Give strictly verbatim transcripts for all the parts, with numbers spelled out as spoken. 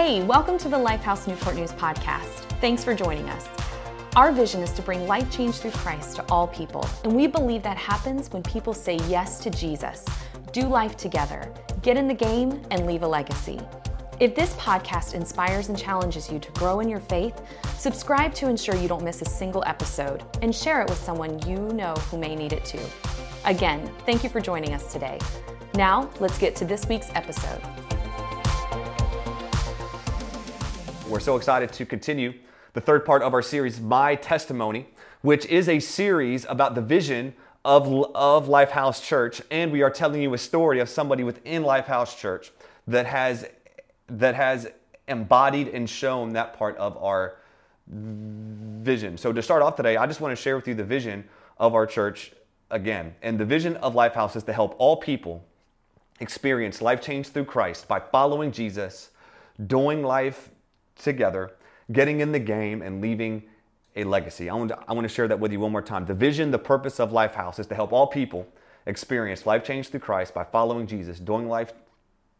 Hey, welcome to the Lifehouse Newport News podcast. Thanks for joining us. Our vision is to bring life change through Christ to all people, and we believe that happens when people say yes to Jesus, do life together, get in the game, and leave a legacy. If this podcast inspires and challenges you to grow in your faith, subscribe to ensure you don't miss a single episode, and share it with someone you know who may need it too. Again, thank you for joining us today. Now, let's get to this week's episode. We're so excited to continue the third part of our series, My Testimony, which is a series about the vision of, of Lifehouse Church. And we are telling you a story of somebody within Lifehouse Church that has, that has embodied and shown that part of our vision. So to start off today, I just want to share with you the vision of our church again. And the vision of Lifehouse is to help all people experience life change through Christ by following Jesus, doing life together, getting in the game, and leaving a legacy. I want, to, I want to share that with you one more time. The vision, the purpose of Lifehouse is to help all people experience life change through Christ by following Jesus, doing life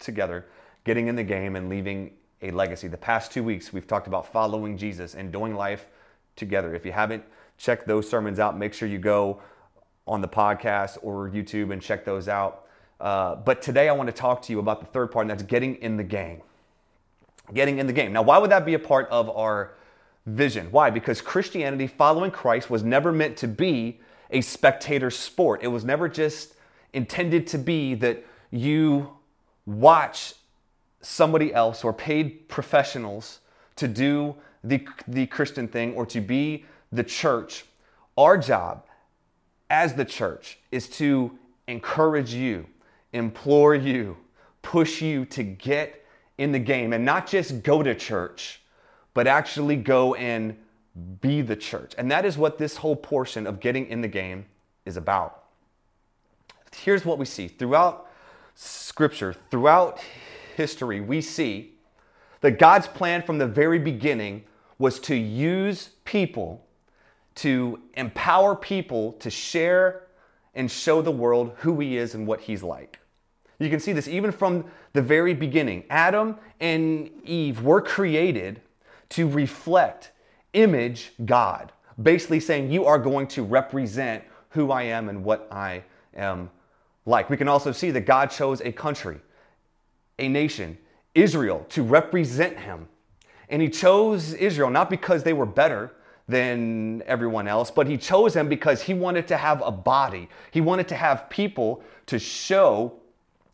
together, getting in the game, and leaving a legacy. The past two weeks, we've talked about following Jesus and doing life together. If you haven't checked those sermons out, make sure you go on the podcast or YouTube and check those out. Uh, but today, I want to talk to you about the third part, and that's getting in the game. Getting in the game. Now, why would that be a part of our vision? Why? Because Christianity, following Christ, was never meant to be a spectator sport. It was never just intended to be that you watch somebody else or paid professionals to do the, the Christian thing or to be the church. Our job as the church is to encourage you, implore you, push you to get in the game, and not just go to church, but actually go and be the church. And that is what this whole portion of getting in the game is about. Here's what we see throughout Scripture, throughout history, we see that God's plan from the very beginning was to use people, to empower people to share and show the world who He is and what He's like. You can see this even from the very beginning. Adam and Eve were created to reflect, image God. Basically saying, you are going to represent who I am and what I am like. We can also see that God chose a country, a nation, Israel, to represent Him. And He chose Israel not because they were better than everyone else, but He chose them because He wanted to have a body. He wanted to have people to show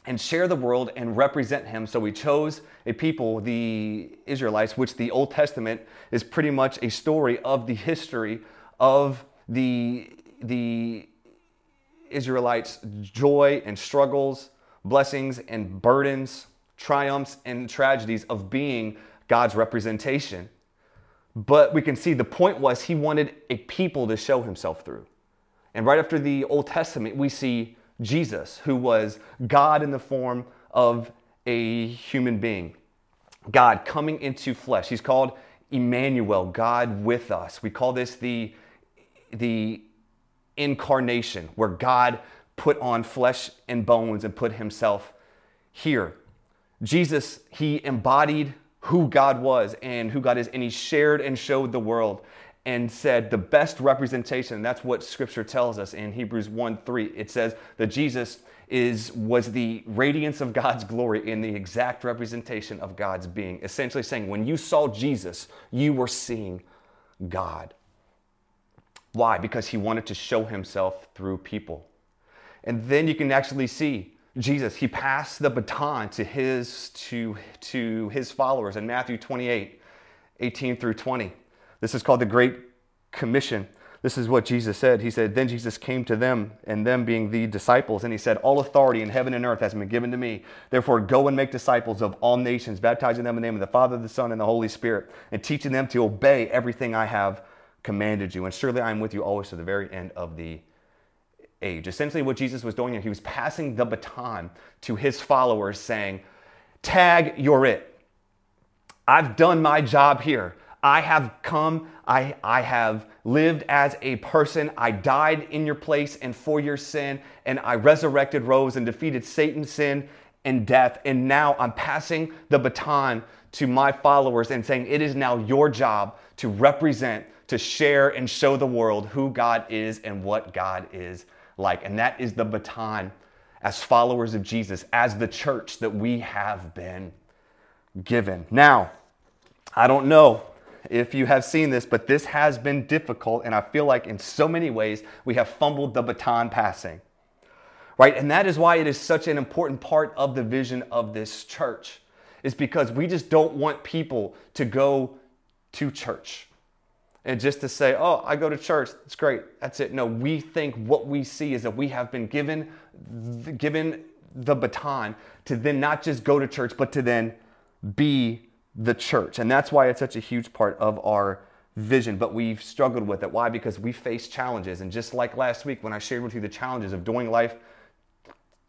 and share the world and represent Him. So He chose a people, the Israelites, which the Old Testament is pretty much a story of the history of the, the Israelites' joy and struggles, blessings and burdens, triumphs and tragedies of being God's representation. But we can see the point was He wanted a people to show Himself through. And right after the Old Testament, we see Jesus, who was God in the form of a human being. God coming into flesh. He's called Emmanuel, God with us. We call this the, the incarnation, where God put on flesh and bones and put Himself here. Jesus, He embodied who God was and who God is, and He shared and showed the world and said the best representation. That's what Scripture tells us in Hebrews one three. It says that Jesus is was the radiance of God's glory in the exact representation of God's being. Essentially saying, when you saw Jesus, you were seeing God. Why? Because He wanted to show Himself through people. And then you can actually see Jesus, He passed the baton to his, to, to his followers in Matthew twenty-eight, eighteen through twenty. This is called the Great Commission. This is what Jesus said. He said, then Jesus came to them, and them being the disciples, and He said, all authority in heaven and earth has been given to me. Therefore, go and make disciples of all nations, baptizing them in the name of the Father, the Son, and the Holy Spirit, and teaching them to obey everything I have commanded you. And surely I am with you always to the very end of the age. Essentially what Jesus was doing here, He was passing the baton to His followers saying, tag, you're it. I've done my job here. I have come, I, I have lived as a person, I died in your place and for your sin, and I resurrected, rose, and defeated Satan's sin and death, and now I'm passing the baton to my followers and saying it is now your job to represent, to share, and show the world who God is and what God is like. And that is the baton as followers of Jesus, as the church that we have been given. Now, I don't know if you have seen this, but this has been difficult, and I feel like in so many ways we have fumbled the baton passing, right? And that is why it is such an important part of the vision of this church, is because we just don't want people to go to church and just to say, oh, I go to church, it's great, that's it. No, we think what we see is that we have been given, given the baton to then not just go to church, but to then be the church. And that's why it's such a huge part of our vision, but we've struggled with it. Why? Because we face challenges. And just like last week when I shared with you the challenges of doing life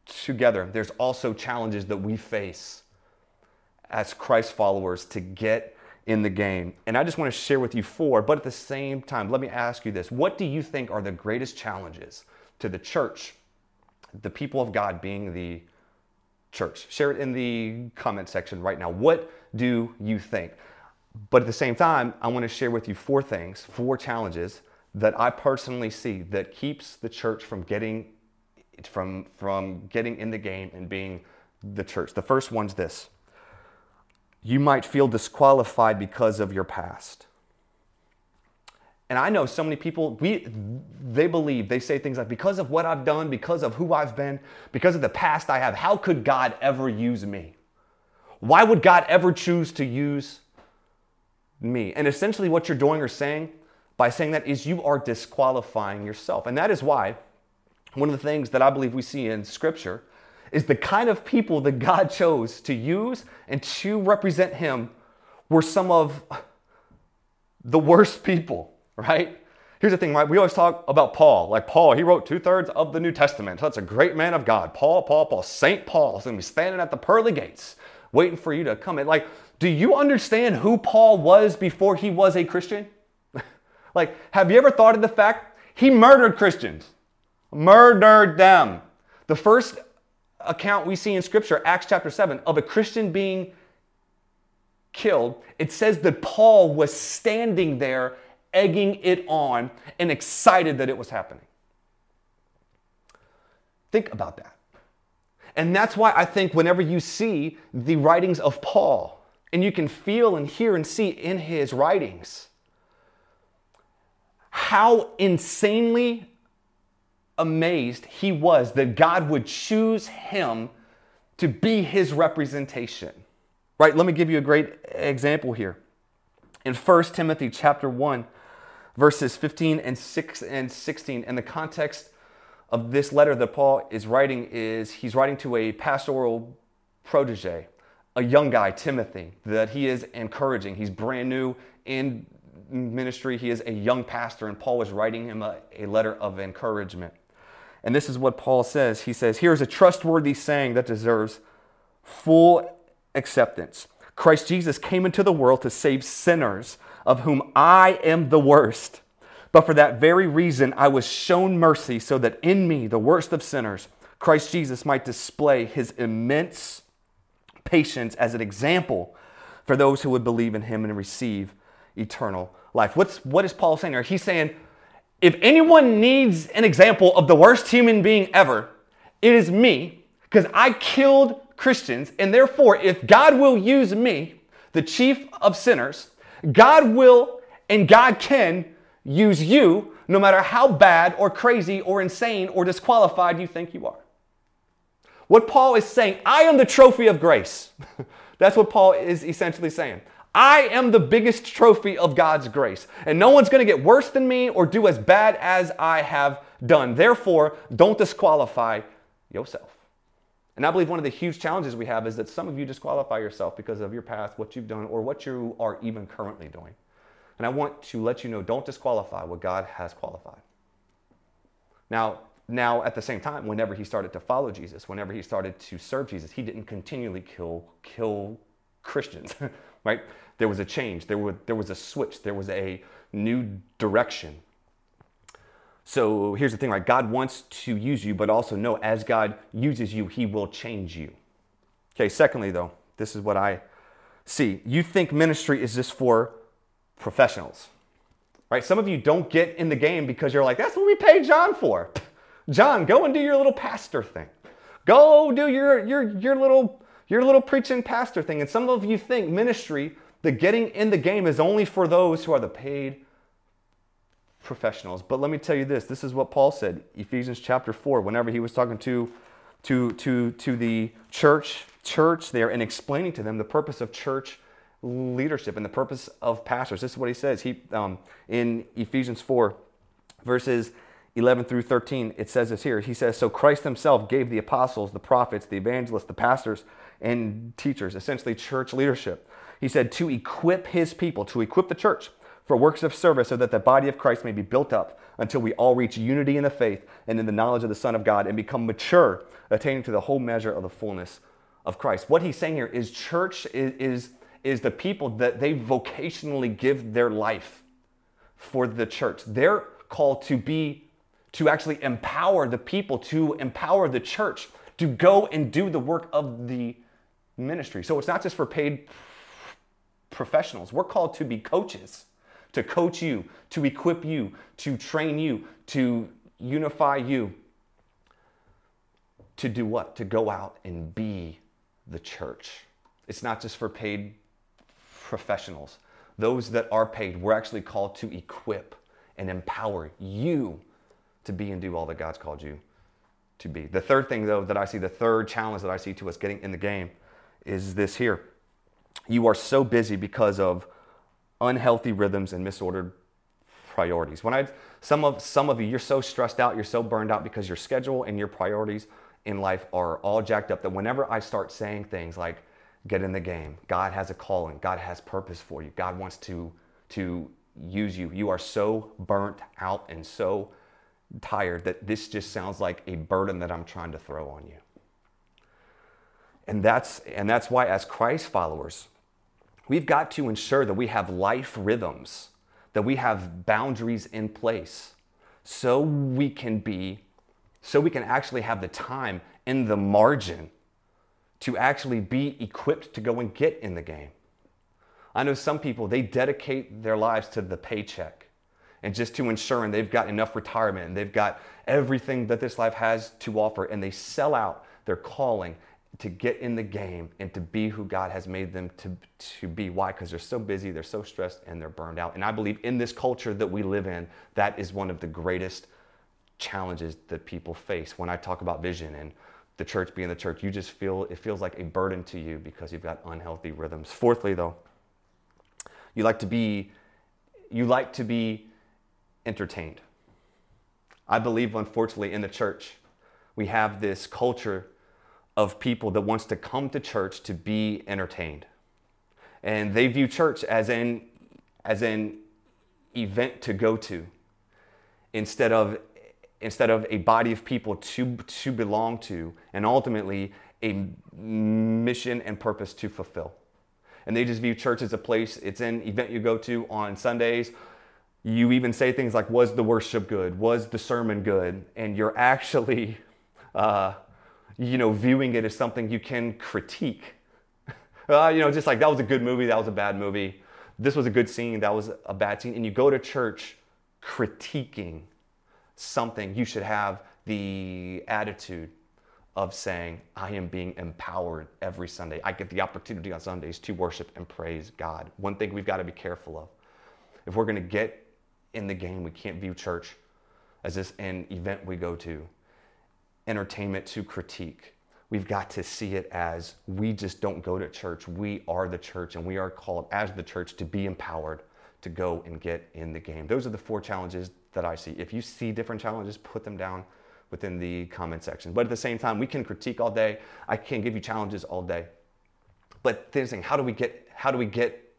together, there's also challenges that we face as Christ followers to get in the game. And I just want to share with you four, but at the same time, let me ask you this. What do you think are the greatest challenges to the church, the people of God being the church? Share it in the comment section right now. What do you think? But at the same time, I want to share with you four things, four challenges that I personally see that keeps the church from getting from from getting in the game and being the church. The first one's this. You might feel disqualified because of your past. And I know so many people, we they believe, they say things like, because of what I've done, because of who I've been, because of the past I have, how could God ever use me? Why would God ever choose to use me? And essentially what you're doing or saying by saying that is you are disqualifying yourself. And that is why one of the things that I believe we see in Scripture is the kind of people that God chose to use and to represent Him were some of the worst people, right? Here's the thing, right? We always talk about Paul. Like Paul, he wrote two-thirds of the New Testament. So that's a great man of God. Paul, Paul, Paul, Saint Paul's going to be standing at the pearly gates waiting for you to come in. Like, do you understand who Paul was before he was a Christian? Like, have you ever thought of the fact he murdered Christians? Murdered them. The first account we see in Scripture, Acts chapter seven, of a Christian being killed, it says that Paul was standing there egging it on and excited that it was happening. Think about that. And that's why I think whenever you see the writings of Paul, and you can feel and hear and see in his writings how insanely amazed he was that God would choose him to be his representation. Right? Let me give you a great example here. In First Timothy chapter one, verses fifteen and six and sixteen, and the context of this letter that Paul is writing is he's writing to a pastoral protege, a young guy, Timothy, that he is encouraging. He's brand new in ministry. He is a young pastor, and Paul is writing him a, a letter of encouragement. And this is what Paul says. He says, here's a trustworthy saying that deserves full acceptance. Christ Jesus came into the world to save sinners, of whom I am the worst. But for that very reason, I was shown mercy so that in me, the worst of sinners, Christ Jesus might display his immense patience as an example for those who would believe in him and receive eternal life. What's, what is Paul saying here? He's saying, if anyone needs an example of the worst human being ever, it is me, because I killed Christians, and therefore, if God will use me, the chief of sinners, God will and God can use you no matter how bad or crazy or insane or disqualified you think you are. What Paul is saying, I am the trophy of grace. That's what Paul is essentially saying. I am the biggest trophy of God's grace, and no one's going to get worse than me or do as bad as I have done. Therefore, don't disqualify yourself. And I believe one of the huge challenges we have is that some of you disqualify yourself because of your past, what you've done, or what you are even currently doing. And I want to let you know, don't disqualify what God has qualified. Now, now at the same time, whenever he started to follow Jesus, whenever he started to serve Jesus, he didn't continually kill kill Christians, right? There was a change. There were, there was a switch. There was a new direction. So here's the thing, right? God wants to use you, but also know as God uses you, he will change you. Okay, secondly though, this is what I see. You think ministry is just for professionals, right? Some of you don't get in the game because you're like, that's what we pay John for. John, go and do your little pastor thing. Go do your your your little your little preaching pastor thing. And some of you think ministry, the getting in the game, is only for those who are the paid professionals. But let me tell you this. This is what Paul said, Ephesians chapter four, whenever he was talking to to to to the church church there and explaining to them the purpose of church leadership and the purpose of pastors. This is what he says. He um, in Ephesians four, verses eleven through thirteen, it says this here. He says, so Christ himself gave the apostles, the prophets, the evangelists, the pastors, and teachers, essentially church leadership. He said, to equip his people, to equip the church for works of service so that the body of Christ may be built up until we all reach unity in the faith and in the knowledge of the Son of God and become mature, attaining to the whole measure of the fullness of Christ. What he's saying here is church is, is, is the people that they vocationally give their life for the church. They're called to be to actually empower the people, to empower the church, to go and do the work of the ministry. So it's not just for paid professionals. We're called to be coaches, to coach you, to equip you, to train you, to unify you. To do what? To go out and be the church. It's not just for paid professionals. Those that are paid, we're actually called to equip and empower you to be and do all that God's called you to be. The third thing, though, that I see, the third challenge that I see to us getting in the game is this here. You are so busy because of unhealthy rhythms and misordered priorities. When I, some of some of you, you're so stressed out, you're so burned out because your schedule and your priorities in life are all jacked up that whenever I start saying things like, get in the game, God has a calling, God has purpose for you, God wants to, to use you, you are so burnt out and so tired that this just sounds like a burden that I'm trying to throw on you. And that's and that's why as Christ followers, we've got to ensure that we have life rhythms, that we have boundaries in place so we can be, so we can actually have the time in the margin to actually be equipped to go and get in the game. I know some people, they dedicate their lives to the paycheck, and just to ensuring they've got enough retirement and they've got everything that this life has to offer, and they sell out their calling to get in the game and to be who God has made them to, to be. Why? Because they're so busy, they're so stressed, and they're burned out. And I believe in this culture that we live in, that is one of the greatest challenges that people face. When I talk about vision and the church being the church, you just feel, it feels like a burden to you because you've got unhealthy rhythms. Fourthly though, you like to be, you like to be entertained. I believe, unfortunately, in the church, we have this culture of people that wants to come to church to be entertained. And they view church as an, as an event to go to instead of, instead of a body of people to, to belong to, and ultimately a mission and purpose to fulfill. And they just view church as a place, it's an event you go to on Sundays. You even say things like, was the worship good? Was the sermon good? And you're actually, uh, you know, viewing it as something you can critique. Uh, you know, just like, that was a good movie, that was a bad movie. This was a good scene, that was a bad scene. And you go to church critiquing something. You should have the attitude of saying, I am being empowered every Sunday. I get the opportunity on Sundays to worship and praise God. One thing we've got to be careful of. If we're going to get in the game, we can't view church as this an event we go to, entertainment to critique. We've got to see it as, we just don't go to church. We are the church, and we are called as the church to be empowered to go and get in the game. Those are the four challenges that I see. If you see different challenges, put them down within the comment section. But at the same time, we can critique all day. I can give you challenges all day. But this thing, how do we get, how do we get,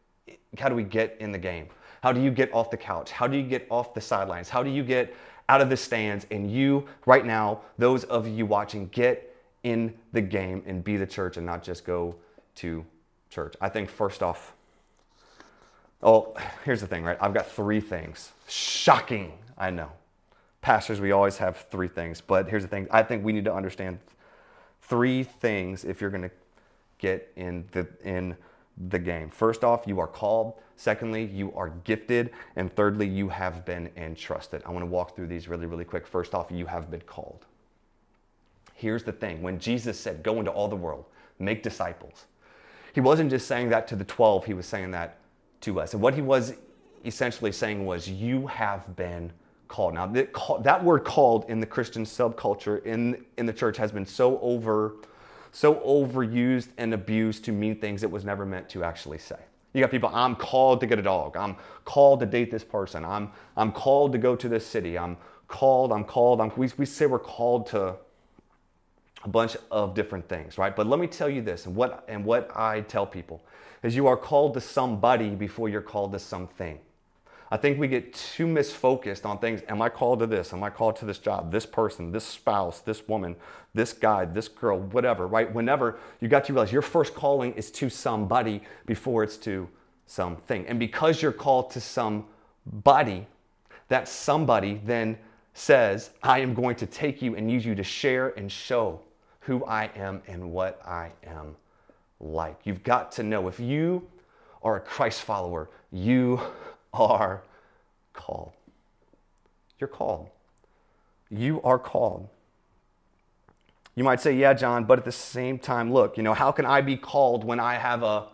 how do we get in the game? How do you get off the couch? How do you get off the sidelines? How do you get out of the stands? And you, right now, those of you watching, get in the game and be the church and not just go to church. I think first off, oh, here's the thing, right? I've got three things. Shocking, I know. Pastors, we always have three things. But here's the thing. I think we need to understand three things if you're going to get in the in the game. First off, you are called. Secondly, you are gifted. And thirdly, you have been entrusted. I want to walk through these really, really quick. First off, you have been called. Here's the thing. When Jesus said, go into all the world, make disciples, he wasn't just saying that to the twelve. He was saying that to us. And what he was essentially saying was, you have been called. Now, that word called in the Christian subculture, in, in the church, has been so over... so overused and abused to mean things it was never meant to actually say. You got people, I'm called to get a dog. I'm called to date this person. I'm I'm called to go to this city. I'm called, I'm called. I'm, we, we say we're called to a bunch of different things, right? But let me tell you this, and what, and what I tell people is, you are called to somebody before you're called to something. I think we get too misfocused on things. Am I called to this? Am I called to this job? This person, this spouse, this woman, this guy, this girl, whatever, right? Whenever you got to realize your first calling is to somebody before it's to something. And because you're called to somebody, that somebody then says, I am going to take you and use you to share and show who I am and what I am like. You've got to know, if you are a Christ follower, you are called. You're called. You are called. You might say, yeah, John, but at the same time, look, you know, how can I be called when I have a,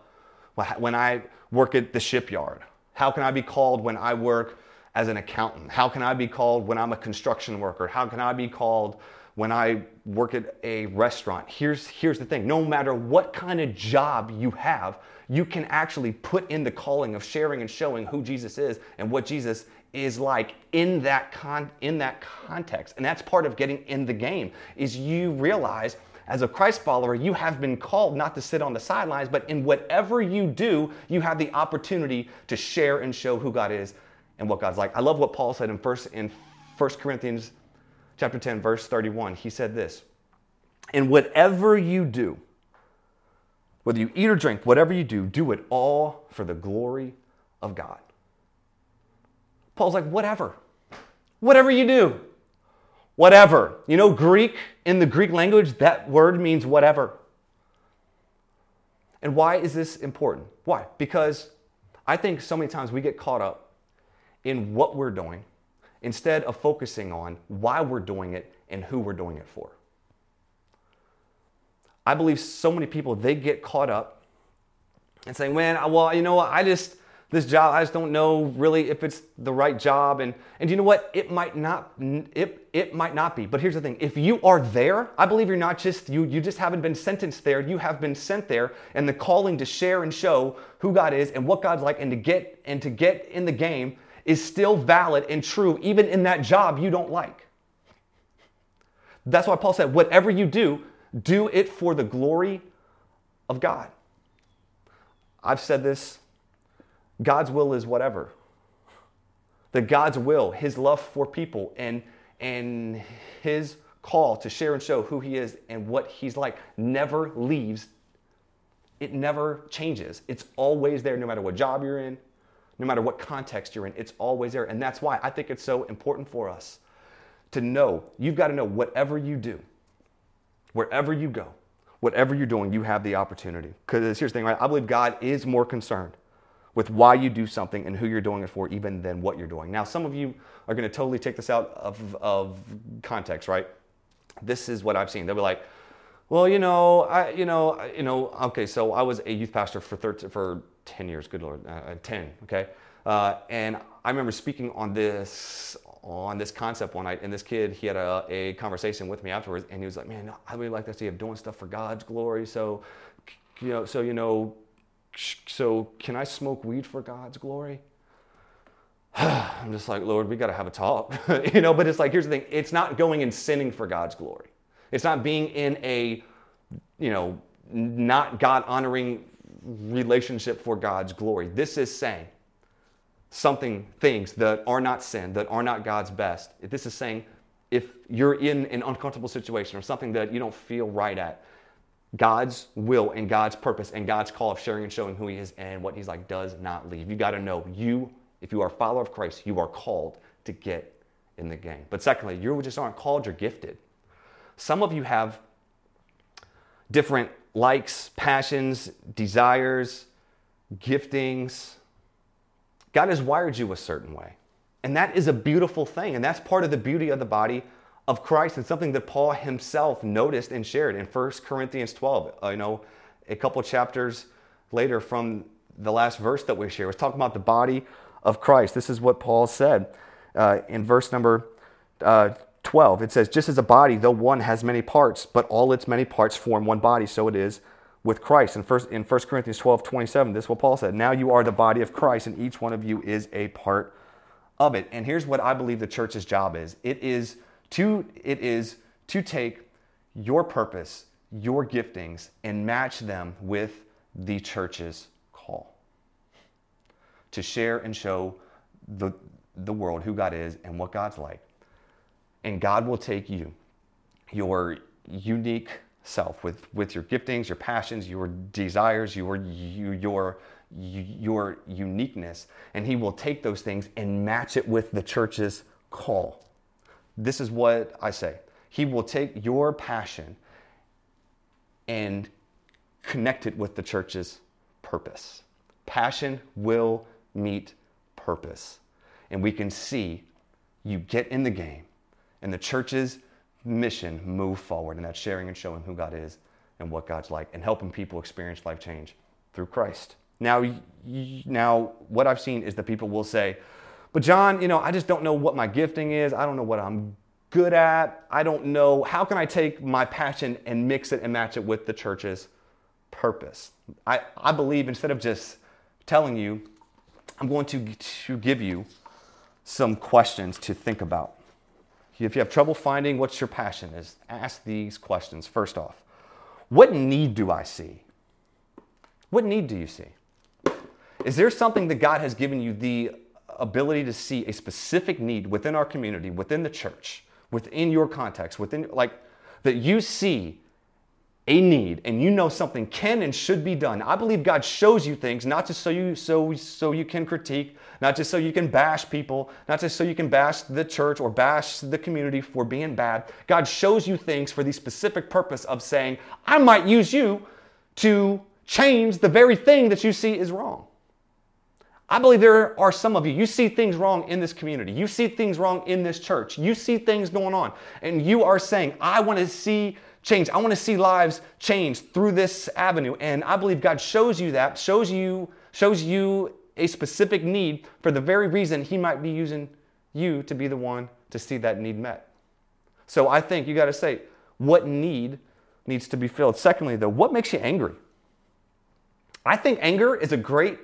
when I work at the shipyard? How can I be called when I work as an accountant? How can I be called when I'm a construction worker? How can I be called when I work at a restaurant? Here's, here's the thing. No matter what kind of job you have, you can actually put in the calling of sharing and showing who Jesus is and what Jesus is like in that con- in that context. And that's part of getting in the game, is you realize as a Christ follower, you have been called not to sit on the sidelines, but in whatever you do, you have the opportunity to share and show who God is and what God's like. I love what Paul said in first in First Corinthians chapter ten, verse thirty-one. He said this, in whatever you do, whether you eat or drink, whatever you do, do it all for the glory of God. Paul's like, whatever. Whatever you do. Whatever. You know, Greek, in the Greek language, that word means whatever. And why is this important? Why? Because I think so many times we get caught up in what we're doing instead of focusing on why we're doing it and who we're doing it for. I believe so many people, they get caught up and saying, man, well, you know what? I just, this job, I just don't know really if it's the right job. And, and you know what? It might not, it, it might not be. But here's the thing. If you are there, I believe you're not just, you, you just haven't been sentenced there. You have been sent there, and the calling to share and show who God is and what God's like, and to get, and to get in the game is still valid and true, even in that job you don't like. That's why Paul said, whatever you do, do it for the glory of God. I've said this. God's will is whatever. That God's will, his love for people, and, and his call to share and show who he is and what he's like never leaves. It never changes. It's always there, no matter what job you're in, no matter what context you're in. It's always there. And that's why I think it's so important for us to know. You've got to know, whatever you do, wherever you go, whatever you're doing, you have the opportunity. Because here's the thing, right? I believe God is more concerned with why you do something and who you're doing it for, even than what you're doing. Now, some of you are going to totally take this out of, of context, right? This is what I've seen. They'll be like, well, you know, I, you know, you know, okay, so I was a youth pastor for thirteen, for ten years, good Lord, uh, ten, okay? Uh, and I remember speaking on this on this concept one night, and this kid, he had a, a conversation with me afterwards, and he was like, man, I really like this idea of doing stuff for God's glory. So, you know, so, you know, so can I smoke weed for God's glory? I'm just like, Lord, we got to have a talk, you know, but it's like, here's the thing. It's not going and sinning for God's glory. It's not being in a, you know, not God honoring relationship for God's glory. This is saying, something, things that are not sin, that are not God's best. This is saying, if you're in an uncomfortable situation or something that you don't feel right at, God's will and God's purpose and God's call of sharing and showing who he is and what he's like does not leave. You got to know, you, if you are a follower of Christ, you are called to get in the game. But secondly, you just aren't called, you're gifted. Some of you have different likes, passions, desires, giftings. God has wired you a certain way. And that is a beautiful thing. And that's part of the beauty of the body of Christ, and something that Paul himself noticed and shared in First Corinthians twelve. Uh, you know, a couple chapters later from the last verse that we shared, was talking about the body of Christ. This is what Paul said uh, in verse number uh, twelve. It says, just as a body, though one has many parts, but all its many parts form one body, so it is with Christ. In first in First Corinthians twelve twenty-seven, this is what Paul said. Now you are the body of Christ, and each one of you is a part of it. And here's what I believe the church's job is. It is to it is to take your purpose, your giftings, and match them with the church's call to share and show the the world who God is and what God's like. And God will take you, your unique self, with with your giftings, your passions, your desires, your your your uniqueness, and He will take those things and match it with the church's call. This is what I say. He will take your passion and connect it with the church's purpose. Passion will meet purpose. And we can see you get in the game and the church's mission move forward. And that's sharing and showing who God is and what God's like, and helping people experience life change through Christ. Now, now what I've seen is that people will say, but John, you know, I just don't know what my gifting is. I don't know what I'm good at. I don't know. How can I take my passion and mix it and match it with the church's purpose? I, I believe instead of just telling you, I'm going to, to give you some questions to think about. If you have trouble finding what your passion is, ask these questions. First off, what need do I see? What need do you see? Is there something that God has given you the ability to see, a specific need within our community, within the church, within your context, within, like, that you see a need and you know something can and should be done? I believe God shows you things not just so you so so you can critique, not just so you can bash people, not just so you can bash the church or bash the community for being bad. God shows you things for the specific purpose of saying, I might use you to change the very thing that you see is wrong. I believe there are some of you, you see things wrong in this community. You see things wrong in this church. You see things going on. And you are saying, I want to see change. I want to see lives change through this avenue. And I believe God shows you that, shows you, shows you a specific need for the very reason He might be using you to be the one to see that need met. So I think you got to say, what need needs to be filled? Secondly, though, what makes you angry? I think anger is a great...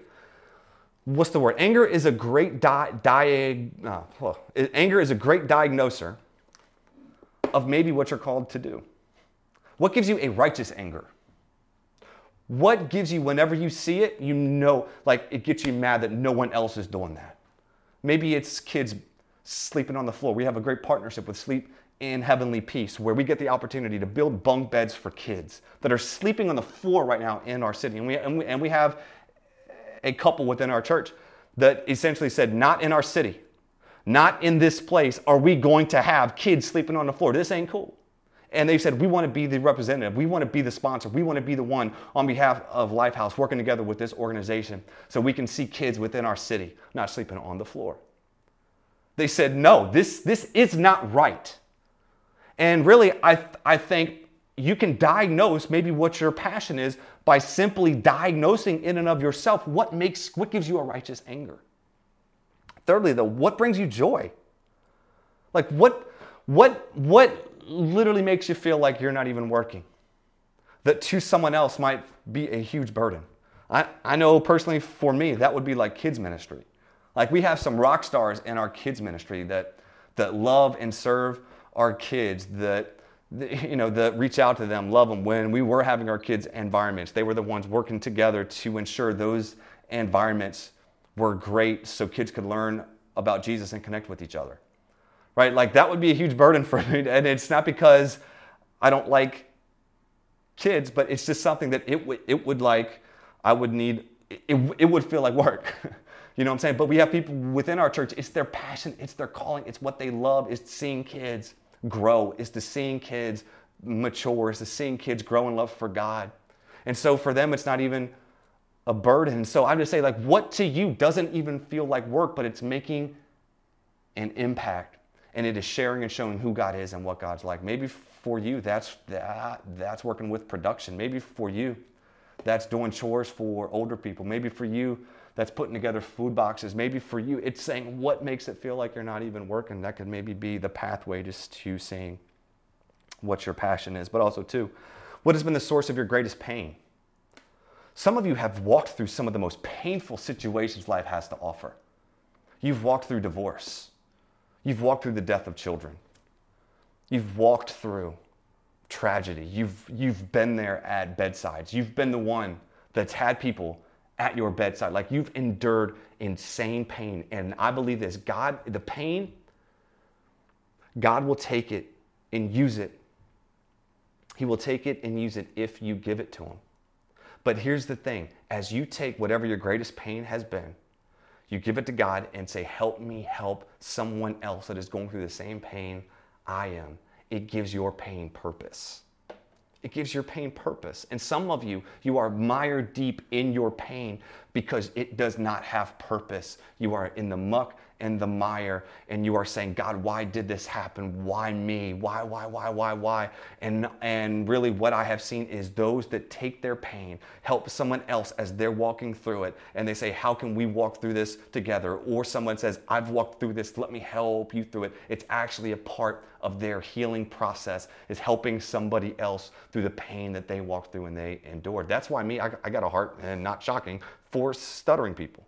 What's the word? Anger is a great di- diag- oh, well, anger is a great diagnoser of maybe what you're called to do. What gives you a righteous anger? What gives you, whenever you see it, you know, like it gets you mad that no one else is doing that. Maybe it's kids sleeping on the floor. We have a great partnership with Sleep in Heavenly Peace, where we get the opportunity to build bunk beds for kids that are sleeping on the floor right now in our city. And we and we, and we have a couple within our church that essentially said, not in our city, not in this place are we going to have kids sleeping on the floor. This ain't cool. And they said, we want to be the representative. We want to be the sponsor. We want to be the one on behalf of Lifehouse working together with this organization so we can see kids within our city not sleeping on the floor. They said, no, this, this is not right. And really, I, I think you can diagnose maybe what your passion is by simply diagnosing in and of yourself what makes, what gives you a righteous anger. Thirdly, though, what brings you joy? Like what, what, what literally makes you feel like you're not even working? That to someone else might be a huge burden. I, I know personally for me, that would be like kids ministry. Like we have some rock stars in our kids ministry that, that love and serve our kids, that you know, the reach out to them, love them. When we were having our kids' environments, they were the ones working together to ensure those environments were great so kids could learn about Jesus and connect with each other, right? Like that would be a huge burden for me. And it's not because I don't like kids, but it's just something that it would, it would like, I would need, it, it would feel like work. You know what I'm saying? But we have people within our church. It's their passion. It's their calling. It's what they love. It's seeing kids grow, is to seeing kids mature is to seeing kids grow in love for God. And so for them, it's not even a burden. So I just say, like, what to you doesn't even feel like work, but it's making an impact. And it is sharing and showing who God is and what God's like. Maybe for you, that's that, that's working with production. Maybe for you, that's doing chores for older people. Maybe for you, that's putting together food boxes. Maybe for you, it's saying what makes it feel like you're not even working. That could maybe be the pathway just to seeing what your passion is. But also, too, what has been the source of your greatest pain? Some of you have walked through some of the most painful situations life has to offer. You've walked through divorce. You've walked through the death of children. You've walked through tragedy. You've, you've been there at bedsides. You've been the one that's had people at your bedside. Like, you've endured insane pain. And I believe this, God, the pain, God will take it and use it. He will take it and use it if you give it to him. But here's the thing, as you take whatever your greatest pain has been, you give it to God and say, help me help someone else that is going through the same pain I am. It gives your pain purpose. It gives your pain purpose. And some of you, you are mired deep in your pain because it does not have purpose. You are in the muck and the mire, and you are saying, God, why did this happen? Why me? Why, why, why, why, why? And, and really what I have seen is those that take their pain, help someone else as they're walking through it, and they say, how can we walk through this together? Or someone says, I've walked through this, let me help you through it. It's actually a part of their healing process, is helping somebody else through the pain that they walked through and they endured. That's why me, I, I got a heart, and not shocking, for stuttering people.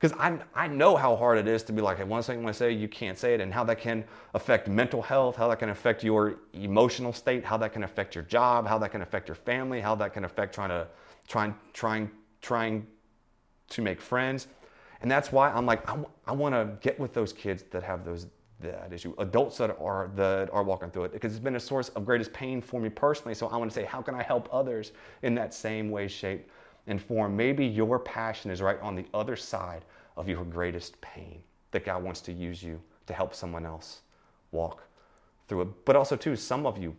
Because I I know how hard it is to be like, hey, one second I say, you can't say it, and how that can affect mental health, how that can affect your emotional state, how that can affect your job, how that can affect your family, how that can affect trying to trying trying trying to make friends. And that's why I'm like, I, I want to get with those kids that have those that issue, adults that are that are walking through it, because it's been a source of greatest pain for me personally. So I want to say, how can I help others in that same way, shape, and form? Maybe your passion is right on the other side of your greatest pain, that God wants to use you to help someone else walk through it. But also, too, some of you,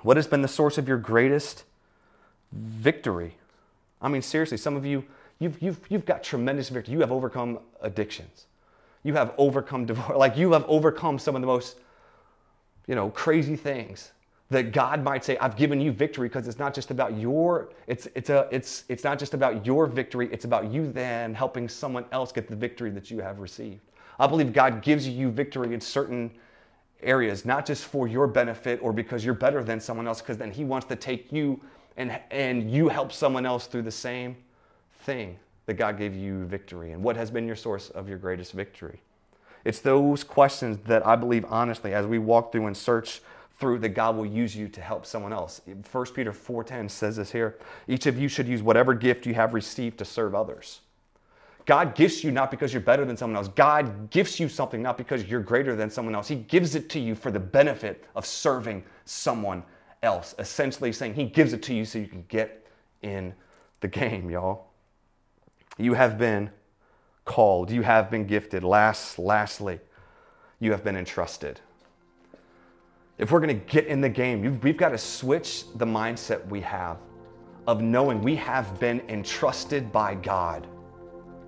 what has been the source of your greatest victory? I mean, seriously, some of you, you've you've you've got tremendous victory. You have overcome addictions. You have overcome divorce. Like, you have overcome some of the most, you know, crazy things that God might say, I've given you victory, because it's not just about your, it's it's a, it's it's not just about your victory, it's about you then helping someone else get the victory that you have received. I believe God gives you victory in certain areas, not just for your benefit or because you're better than someone else, because then he wants to take you and and you help someone else through the same thing that God gave you victory. And what has been your source of your greatest victory? It's those questions that I believe, honestly, as we walk through and search through, that God will use you to help someone else. First Peter four ten says this here, each of you should use whatever gift you have received to serve others. God gifts you not because you're better than someone else. God gifts you something not because you're greater than someone else. He gives it to you for the benefit of serving someone else. Essentially saying he gives it to you so you can get in the game, y'all. You have been called. You have been gifted. Last, lastly, you have been entrusted. If we're going to get in the game, we've got to switch the mindset we have of knowing we have been entrusted by God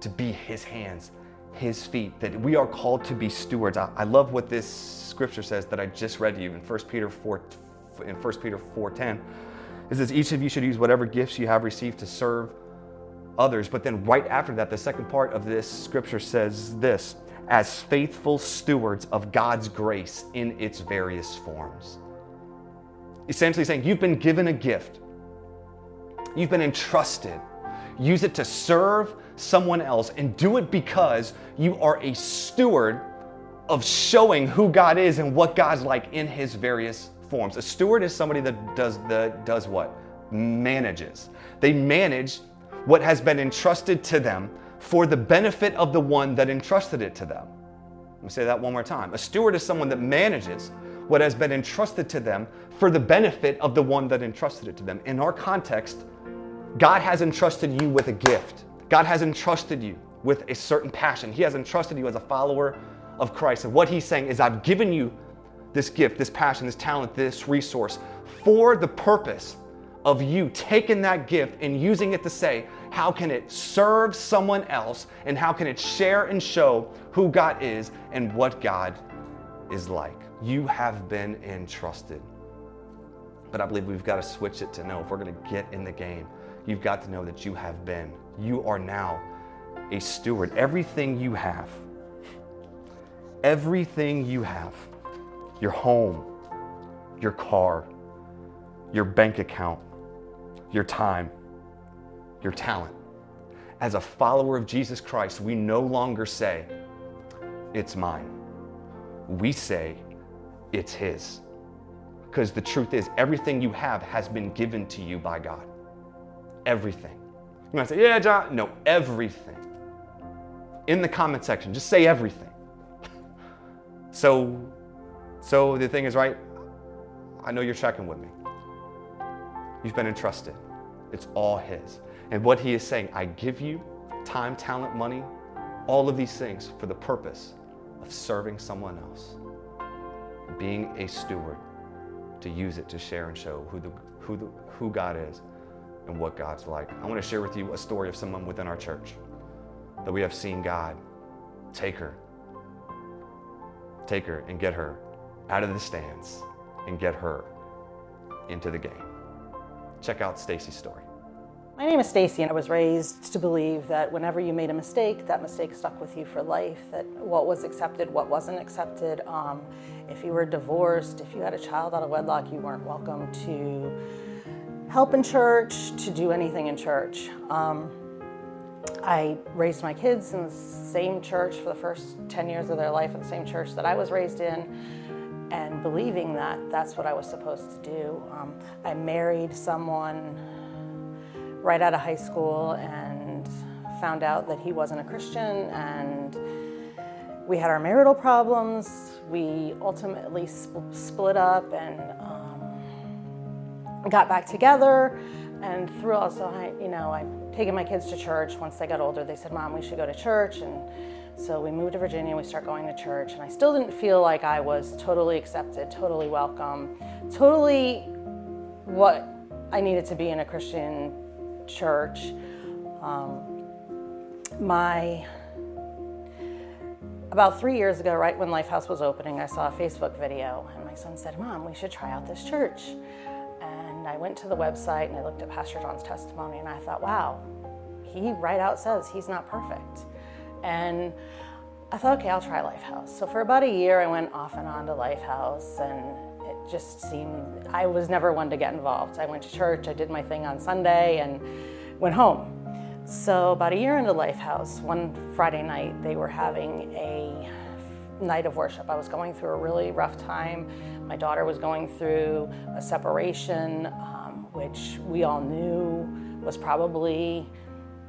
to be his hands, his feet, that we are called to be stewards. I, I love what this scripture says that I just read to you in First Peter four, in First Peter four ten. It says, each of you should use whatever gifts you have received to serve others. But then right after that, the second part of this scripture says this, as faithful stewards of God's grace in its various forms. Essentially saying, you've been given a gift. You've been entrusted. Use it to serve someone else, and do it because you are a steward of showing who God is and what God's like in his various forms. A steward is somebody that does the does what? Manages. They manage what has been entrusted to them for the benefit of the one that entrusted it to them. Let me say that one more time. A steward is someone that manages what has been entrusted to them for the benefit of the one that entrusted it to them. In our context, God has entrusted you with a gift. God has entrusted you with a certain passion. He has entrusted you as a follower of Christ. And what he's saying is, I've given you this gift, this passion, this talent, this resource for the purpose of you taking that gift and using it to say, how can it serve someone else, and how can it share and show who God is and what God is like? You have been entrusted. But I believe we've got to switch it to know, if we're going to get in the game, you've got to know that you have been. You are now a steward. Everything you have, everything you have, your home, your car, your bank account, your time, your talent. As a follower of Jesus Christ, we no longer say, it's mine. We say, it's his. Because the truth is, everything you have has been given to you by God. Everything. You might say, yeah, John. No, everything. In the comment section, just say everything. So, so the thing is, right, I know you're checking with me. You've been entrusted. It's all his. And what he is saying, I give you time, talent, money, all of these things for the purpose of serving someone else, being a steward, to use it to share and show who the, who the, who God is and what God's like. I want to share with you a story of someone within our church that we have seen God take her, take her and get her out of the stands and get her into the game. Check out Stacy's story. My name is Stacy, and I was raised to believe that whenever you made a mistake, that mistake stuck with you for life, that what was accepted, what wasn't accepted. Um, if you were divorced, if you had a child out of wedlock, you weren't welcome to help in church, to do anything in church. Um, I raised my kids in the same church for the first ten years of their life, in the same church that I was raised in, and believing that that's what I was supposed to do. Um, I married someone right out of high school and found out that he wasn't a Christian, and we had our marital problems. We ultimately sp- split up and um, got back together. And through also, I, you know, I've taken my kids to church. Once they got older, they said, Mom, we should go to church. And so we moved to Virginia, we started going to church. And I still didn't feel like I was totally accepted, totally welcome, totally what I needed to be in a Christian church. Um, my about three years ago, right when Lifehouse was opening, I saw a Facebook video, and my son said, Mom, we should try out this church. And I went to the website and I looked at Pastor John's testimony, and I thought, wow, he right out says he's not perfect. And I thought, okay, I'll try Lifehouse. So for about a year, I went off and on to Lifehouse, and it just seemed, I was never one to get involved. I went to church, I did my thing on Sunday, and went home. So about a year into Lifehouse, one Friday night, they were having a night of worship. I was going through a really rough time. My daughter was going through a separation, um, which we all knew was probably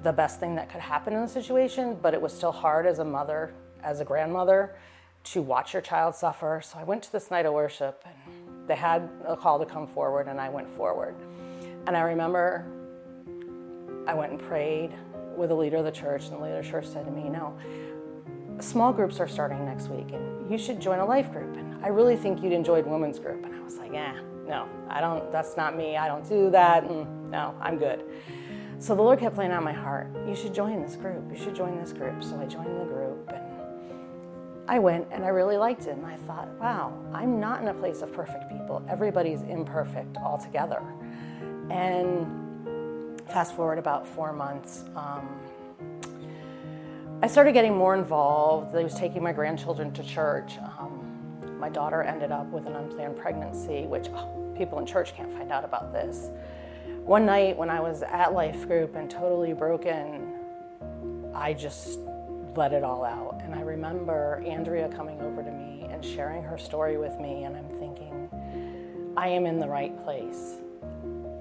the best thing that could happen in the situation, but it was still hard as a mother, as a grandmother, to watch your child suffer. So I went to this night of worship, and they had a call to come forward, and I went forward. And I remember I went and prayed with the leader of the church, and the leader of the church said to me, you know, small groups are starting next week, and you should join a life group. And I really think you'd enjoyed women's group. And I was like, eh, no, I don't, that's not me. I don't do that. Mm, no, I'm good. So the Lord kept playing on my heart, you should join this group. You should join this group. So I joined the group, and I went, and I really liked it, and I thought, wow, I'm not in a place of perfect people. Everybody's imperfect altogether. And fast forward about four months, um, I started getting more involved. I was taking my grandchildren to church. Um, my daughter ended up with an unplanned pregnancy, which oh, people in church can't find out about this. One night when I was at Life Group and totally broken, I just let it all out. And I remember Andrea coming over to me and sharing her story with me, and I'm thinking, I am in the right place.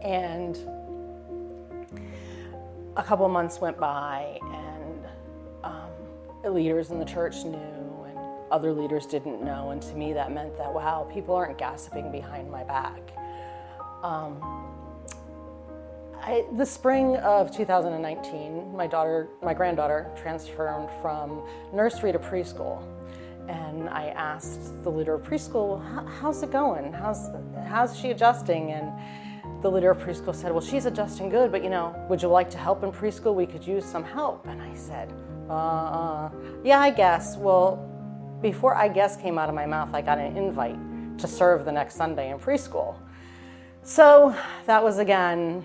And a couple months went by, and um, leaders in the church knew, and other leaders didn't know. And to me, that meant that, wow, people aren't gossiping behind my back. Um, I, the spring of two thousand nineteen, my daughter, my granddaughter transferred from nursery to preschool, and I asked the leader of preschool, how's it going? How's, how's she adjusting? And the leader of preschool said, well, she's adjusting good, but you know, would you like to help in preschool? We could use some help. And I said, uh, yeah, I guess. Well, before I guess came out of my mouth, I got an invite to serve the next Sunday in preschool. So that was again,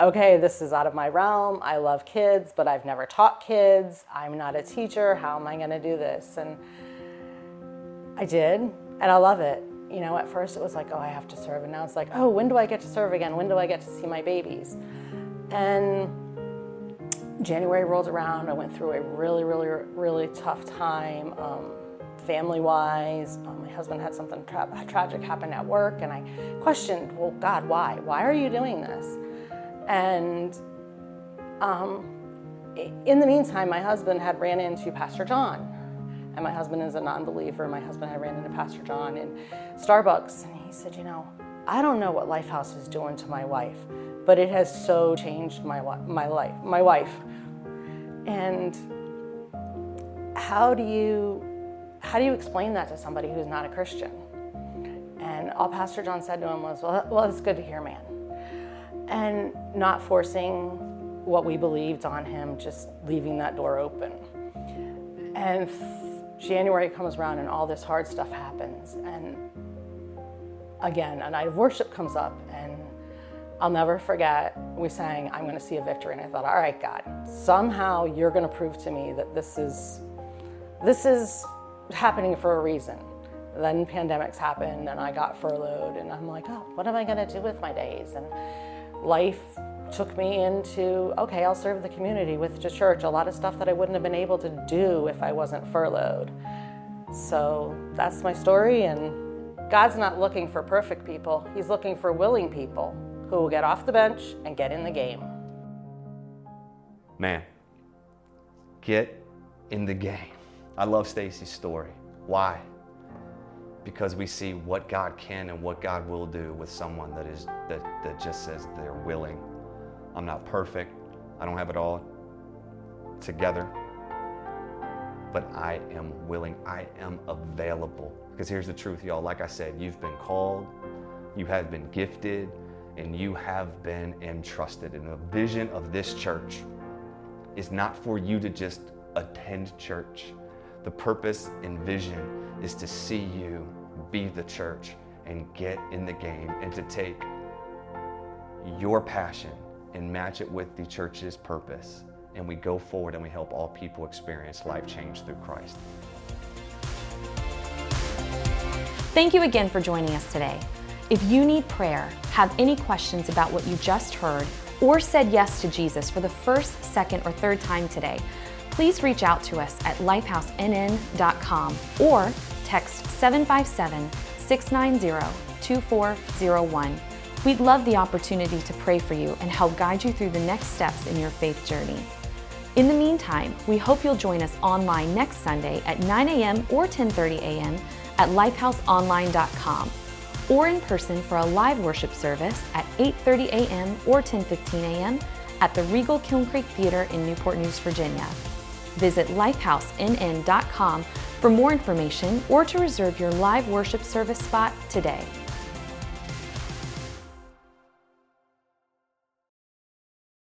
okay, this is out of my realm. I love kids, but I've never taught kids. I'm not a teacher. How am I going to do this? And I did, and I love it. You know, at first it was like, oh, I have to serve. And now it's like, oh, when do I get to serve again? When do I get to see my babies? And January rolled around. I went through a really, really, really tough time. Um, family-wise. Um, my husband had something tra- tragic happen at work, and I questioned, well, God, why? Why are you doing this? And um, in the meantime, my husband had ran into Pastor John, and my husband is a non-believer. My husband had ran into Pastor John in Starbucks, and he said, you know, I don't know what Lifehouse is doing to my wife, but it has so changed my, my life, my wife. And how do you How do you explain that to somebody who's not a Christian? And all Pastor John said to him was, well, well, it's good to hear, man. And not forcing what we believed on him, just leaving that door open. And January comes around and all this hard stuff happens. And again, a night of worship comes up, and I'll never forget, we sang, I'm going to see a victory. And I thought, all right, God, somehow you're going to prove to me that this is, this is, happening for a reason. Then pandemics happened, and I got furloughed, and I'm like, oh, what am I going to do with my days? And life took me into, okay, I'll serve the community with the church, a lot of stuff that I wouldn't have been able to do if I wasn't furloughed. So that's my story, and God's not looking for perfect people. He's looking for willing people who will get off the bench and get in the game. Man, get in the game. I love Stacy's story. Why? Because we see what God can and what God will do with someone that is that, that just says they're willing. I'm not perfect. I don't have it all together. But I am willing. I am available. Because here's the truth, y'all. Like I said, you've been called, you have been gifted, and you have been entrusted. And the vision of this church is not for you to just attend church. The purpose and vision is to see you be the church and get in the game, and to take your passion and match it with the church's purpose. And we go forward and we help all people experience life change through Christ. Thank you again for joining us today. If you need prayer, have any questions about what you just heard, or said yes to Jesus for the first, second, or third time today, please reach out to us at lifehouse n n dot com or text seven five seven, six nine zero, two four zero one. We'd love the opportunity to pray for you and help guide you through the next steps in your faith journey. In the meantime, we hope you'll join us online next Sunday at nine a.m. or ten thirty a.m. at lifehouse online dot com, or in person for a live worship service at eight thirty a.m. or ten fifteen a.m. at the Regal Kiln Creek Theater in Newport News, Virginia. Visit lifehouse n n dot com for more information or to reserve your live worship service spot today.